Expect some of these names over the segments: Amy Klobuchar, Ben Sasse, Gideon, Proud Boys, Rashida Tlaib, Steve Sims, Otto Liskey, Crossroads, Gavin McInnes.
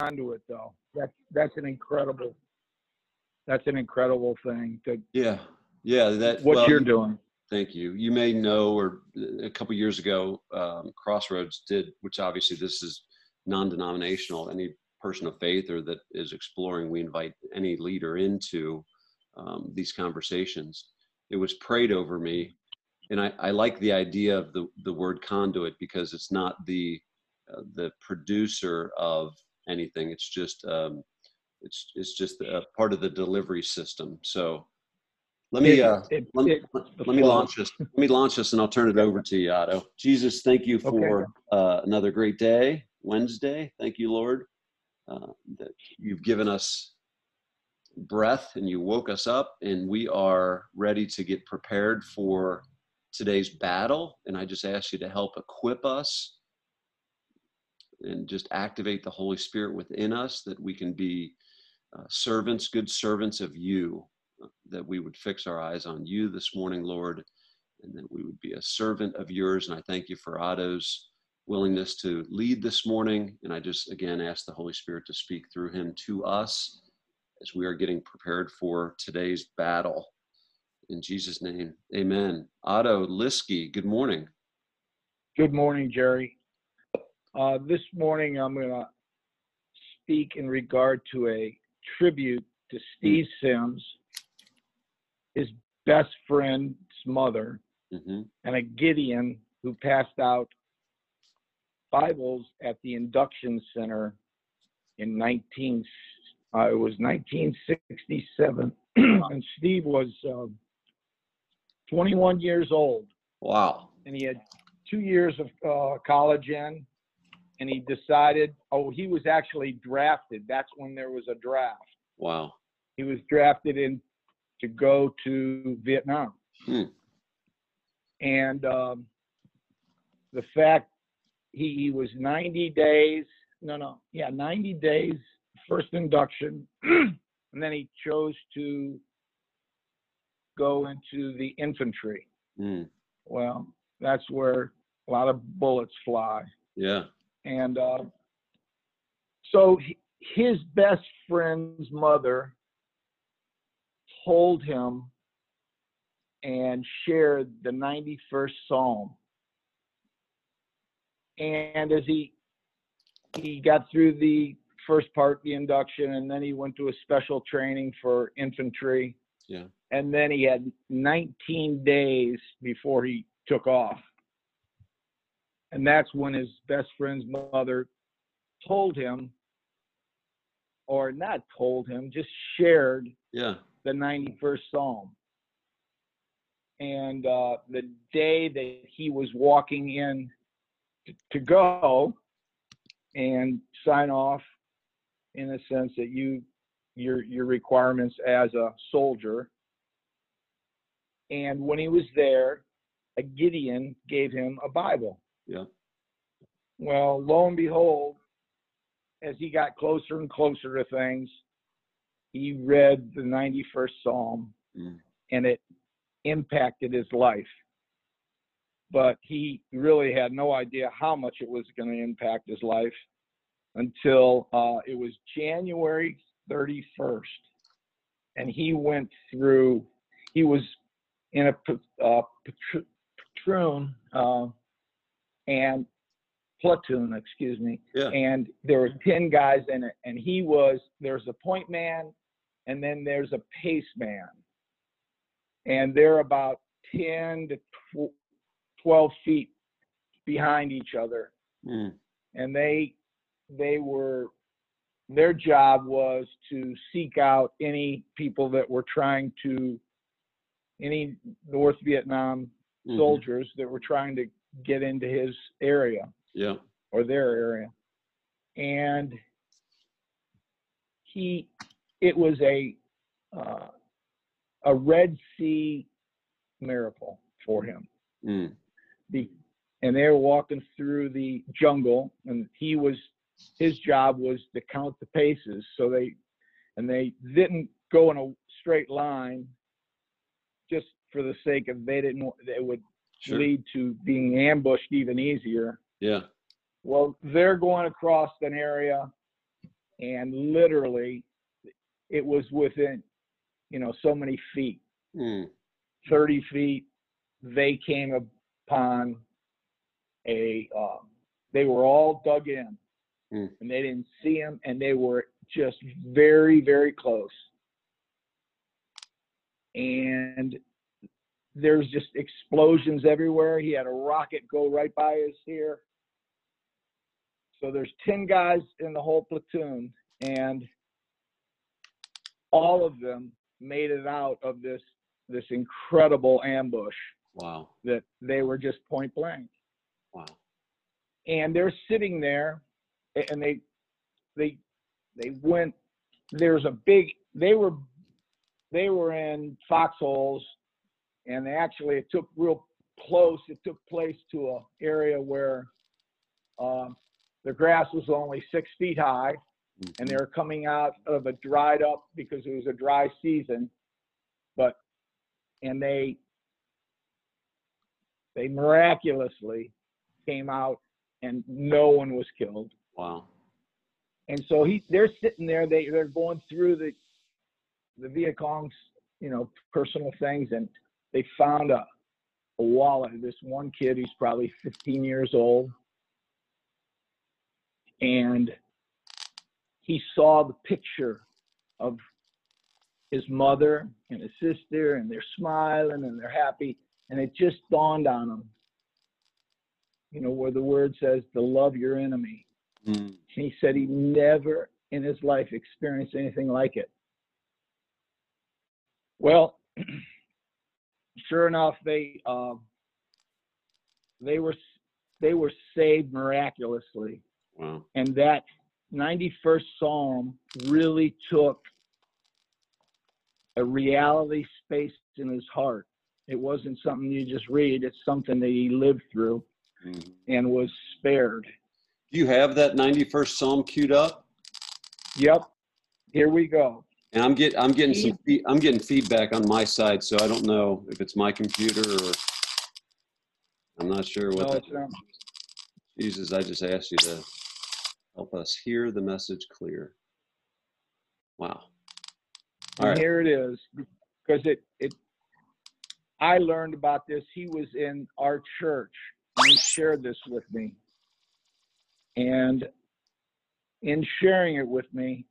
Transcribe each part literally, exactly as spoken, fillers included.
onto it, though. That's that's an incredible. That's an incredible thing. To, yeah, yeah. That what well, you're doing. Thank you. You may know, or a couple of years ago, um, Crossroads did, which obviously this is non-denominational. Any person of faith or that is exploring, we invite any leader into um, these conversations. It was prayed over me, and I, I like the idea of the the word conduit, because it's not the uh, the producer of anything. It's just um, it's it's just a part of the delivery system. So. Let me, uh, it, it, let me, let me launch us. Let me launch us, and I'll turn it over to you, Otto. Jesus, thank you for okay. uh, another great day, Wednesday. Thank you, Lord, uh, that you've given us breath and you woke us up, and we are ready to get prepared for today's battle. And I just ask you to help equip us and just activate the Holy Spirit within us, that we can be uh, servants, good servants of you. That we would fix our eyes on you this morning, Lord, and that we would be a servant of yours. And I thank you for Otto's willingness to lead this morning. And I just, again, ask the Holy Spirit to speak through him to us as we are getting prepared for today's battle. In Jesus' name, amen. Otto Liskey, good morning. Good morning, Jerry. Uh, this morning, I'm going to speak in regard to a tribute to Steve Sims, his best friend's mother, mm-hmm. and a Gideon who passed out Bibles at the induction center in nineteen, uh, it was nineteen sixty-seven. And Steve was uh, twenty-one years old. Wow. And he had two years of uh, college in, and he decided, oh, he was actually drafted. That's when there was a draft. Wow. He was drafted in to go to Vietnam. Hmm. And um, the fact he, he was ninety days, no, no, yeah, ninety days, first induction, and then he chose to go into the infantry. Hmm. Well, that's where a lot of bullets fly. Yeah. And uh, so he, his best friend's mother told him and shared the ninety-first Psalm. And as he he got through the first part, the induction, and then he went to a special training for infantry. Yeah. And then he had nineteen days before he took off. And that's when his best friend's mother told him, or not told him, just shared. Yeah. The ninety-first Psalm. And uh, the day that he was walking in t- to go and sign off, in the sense that you your your requirements as a soldier. And when he was there, a Gideon gave him a Bible. Yeah. Well, lo and behold, as he got closer and closer to things, he read the ninety-first Psalm, mm. and it impacted his life. But he really had no idea how much it was going to impact his life until uh, it was January thirty-first. And he went through, he was in a uh, platoon, uh, and platoon, excuse me. Yeah. And there were ten guys in it. And he was, there's a point man, and then there's a pace man. And they're about ten to twelve feet behind each other. Mm. And they, they were, their job was to seek out any people that were trying to, any North Vietnam mm-hmm. soldiers that were trying to get into his area. Yeah. Or their area. And he, it was a, uh, a Red Sea miracle for him. Mm. The, and they were walking through the jungle, and he was, his job was to count the paces. So they, and they didn't go in a straight line just for the sake of, they didn't, they would sure. lead to being ambushed even easier. Yeah. Well, they're going across an area, and literally it was within, you know, so many feet, mm. thirty feet. They came upon a, um, they were all dug in, mm. and they didn't see them, and they were just very, very close. And there's just explosions everywhere. He had a rocket go right by his ear. So there's ten guys in the whole platoon, and all of them made it out of this this incredible ambush. Wow. That they were just point blank. Wow. And they're sitting there, and they they they went there's a big they were they were in foxholes, and they actually it took real close it took place to an area where um, the grass was only six feet high, mm-hmm. and they were coming out of a dried up, because it was a dry season, but and they they miraculously came out, and no one was killed. Wow. And so he they're sitting there, they they're going through the the Viet Cong's, you know, personal things, and they found a, a wallet. This one kid, he's probably fifteen years old, and he saw the picture of his mother and his sister, and they're smiling and they're happy, and it just dawned on him, you know, where the word says to love your enemy. Mm. And he said he never in his life experienced anything like it. Well, sure enough, they uh, they were they were saved miraculously. Wow. And that ninety-first Psalm really took a reality space in his heart. It wasn't something you just read. It's something that he lived through, mm-hmm. and was spared. Do you have that ninety-first Psalm queued up? Yep. Here we go. And I'm getting I'm getting some I'm getting feedback on my side, so I don't know if it's my computer or I'm not sure what. No, that it's not. Jesus, I just asked you to help us hear the message clear. Wow. All right. Here it is, because it it I learned about this. He was in our church, and he shared this with me. And in sharing it with me,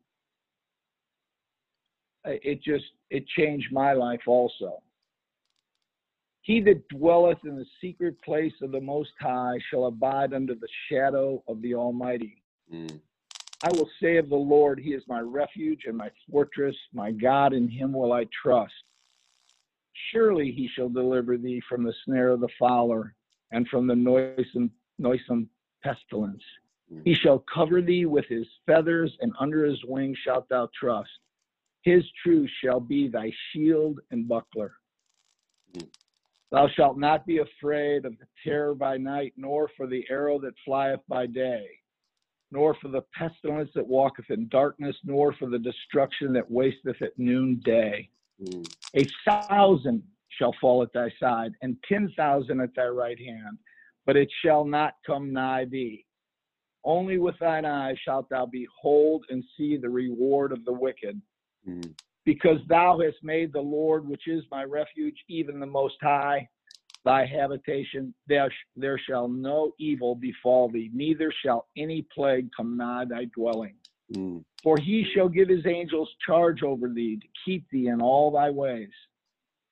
it just, it changed my life also. He that dwelleth in the secret place of the Most High shall abide under the shadow of the Almighty. Mm. I will say of the Lord, he is my refuge and my fortress, my God, in him will I trust. Surely he shall deliver thee from the snare of the fowler and from the noisome, noisome pestilence. Mm. He shall cover thee with his feathers, and under his wings shalt thou trust. His truth shall be thy shield and buckler. Mm. Thou shalt not be afraid of the terror by night, nor for the arrow that flieth by day, nor for the pestilence that walketh in darkness, nor for the destruction that wasteth at noonday. Mm. A thousand shall fall at thy side, and ten thousand at thy right hand, but it shall not come nigh thee. Only with thine eyes shalt thou behold and see the reward of the wicked. Because thou hast made the Lord, which is my refuge, even the Most High, thy habitation, there, there shall no evil befall thee, neither shall any plague come nigh thy dwelling. Mm. For he shall give his angels charge over thee, to keep thee in all thy ways.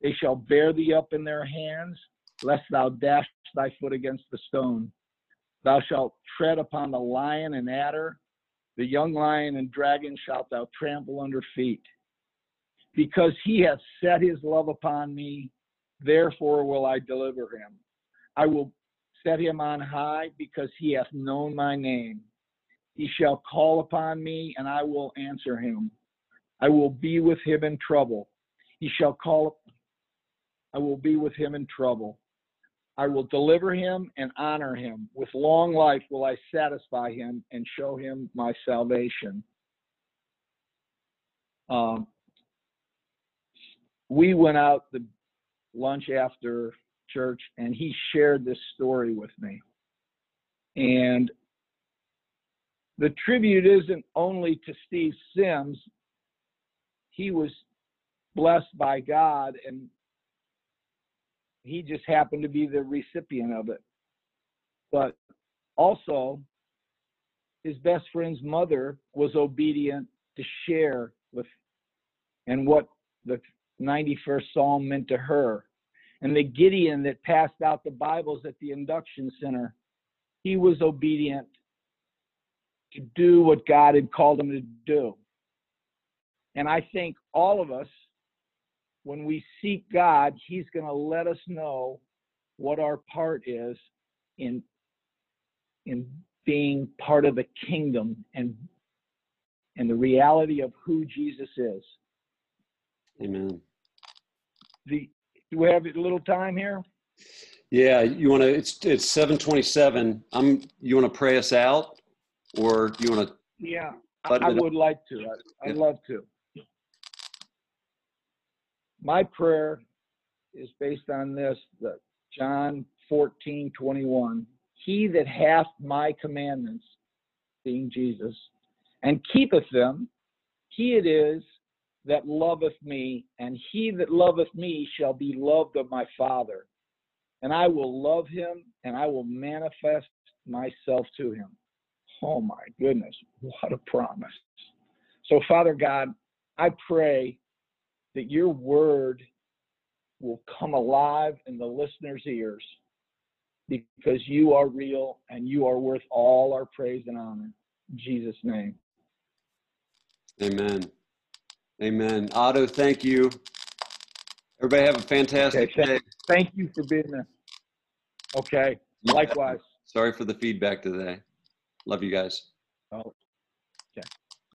They shall bear thee up in their hands, lest thou dash thy foot against the stone. Thou shalt tread upon the lion and adder, the young lion and dragon shalt thou trample under feet. Because he hath set his love upon me, therefore will I deliver him. I will set him on high, because he hath known my name. He shall call upon me, and I will answer him. I will be with him in trouble. He shall call, I will be with him in trouble. I will deliver him and honor him. With long life will I satisfy him and show him my salvation. Um, we went out to lunch after church, and he shared this story with me. And the tribute isn't only to Steve Sims. He was blessed by God, and he just happened to be the recipient of it. But also, his best friend's mother was obedient to share with and what the ninety-first Psalm meant to her. And the Gideon that passed out the Bibles at the induction center, he was obedient to do what God had called him to do. And I think all of us, when we seek God, he's going to let us know what our part is in, in being part of the kingdom and, and the reality of who Jesus is. Amen. The, do we have a little time here? Yeah, you want to, it's it's seven twenty-seven. I'm, you want to pray us out, or you want to? Yeah, I would like to. I, I'd yeah. love to. My prayer is based on this, the John fourteen twenty-one. He that hath my commandments, being Jesus, and keepeth them, he it is that loveth me, and he that loveth me shall be loved of my Father. And I will love him, and I will manifest myself to him. Oh my goodness, what a promise. So Father God, I pray that your word will come alive in the listener's ears, because you are real and you are worth all our praise and honor. In Jesus' name. Amen. Amen. Otto, thank you. Everybody have a fantastic okay, thank, day. Thank you for being there. Okay. Likewise. Sorry for the feedback today. Love you guys. Oh.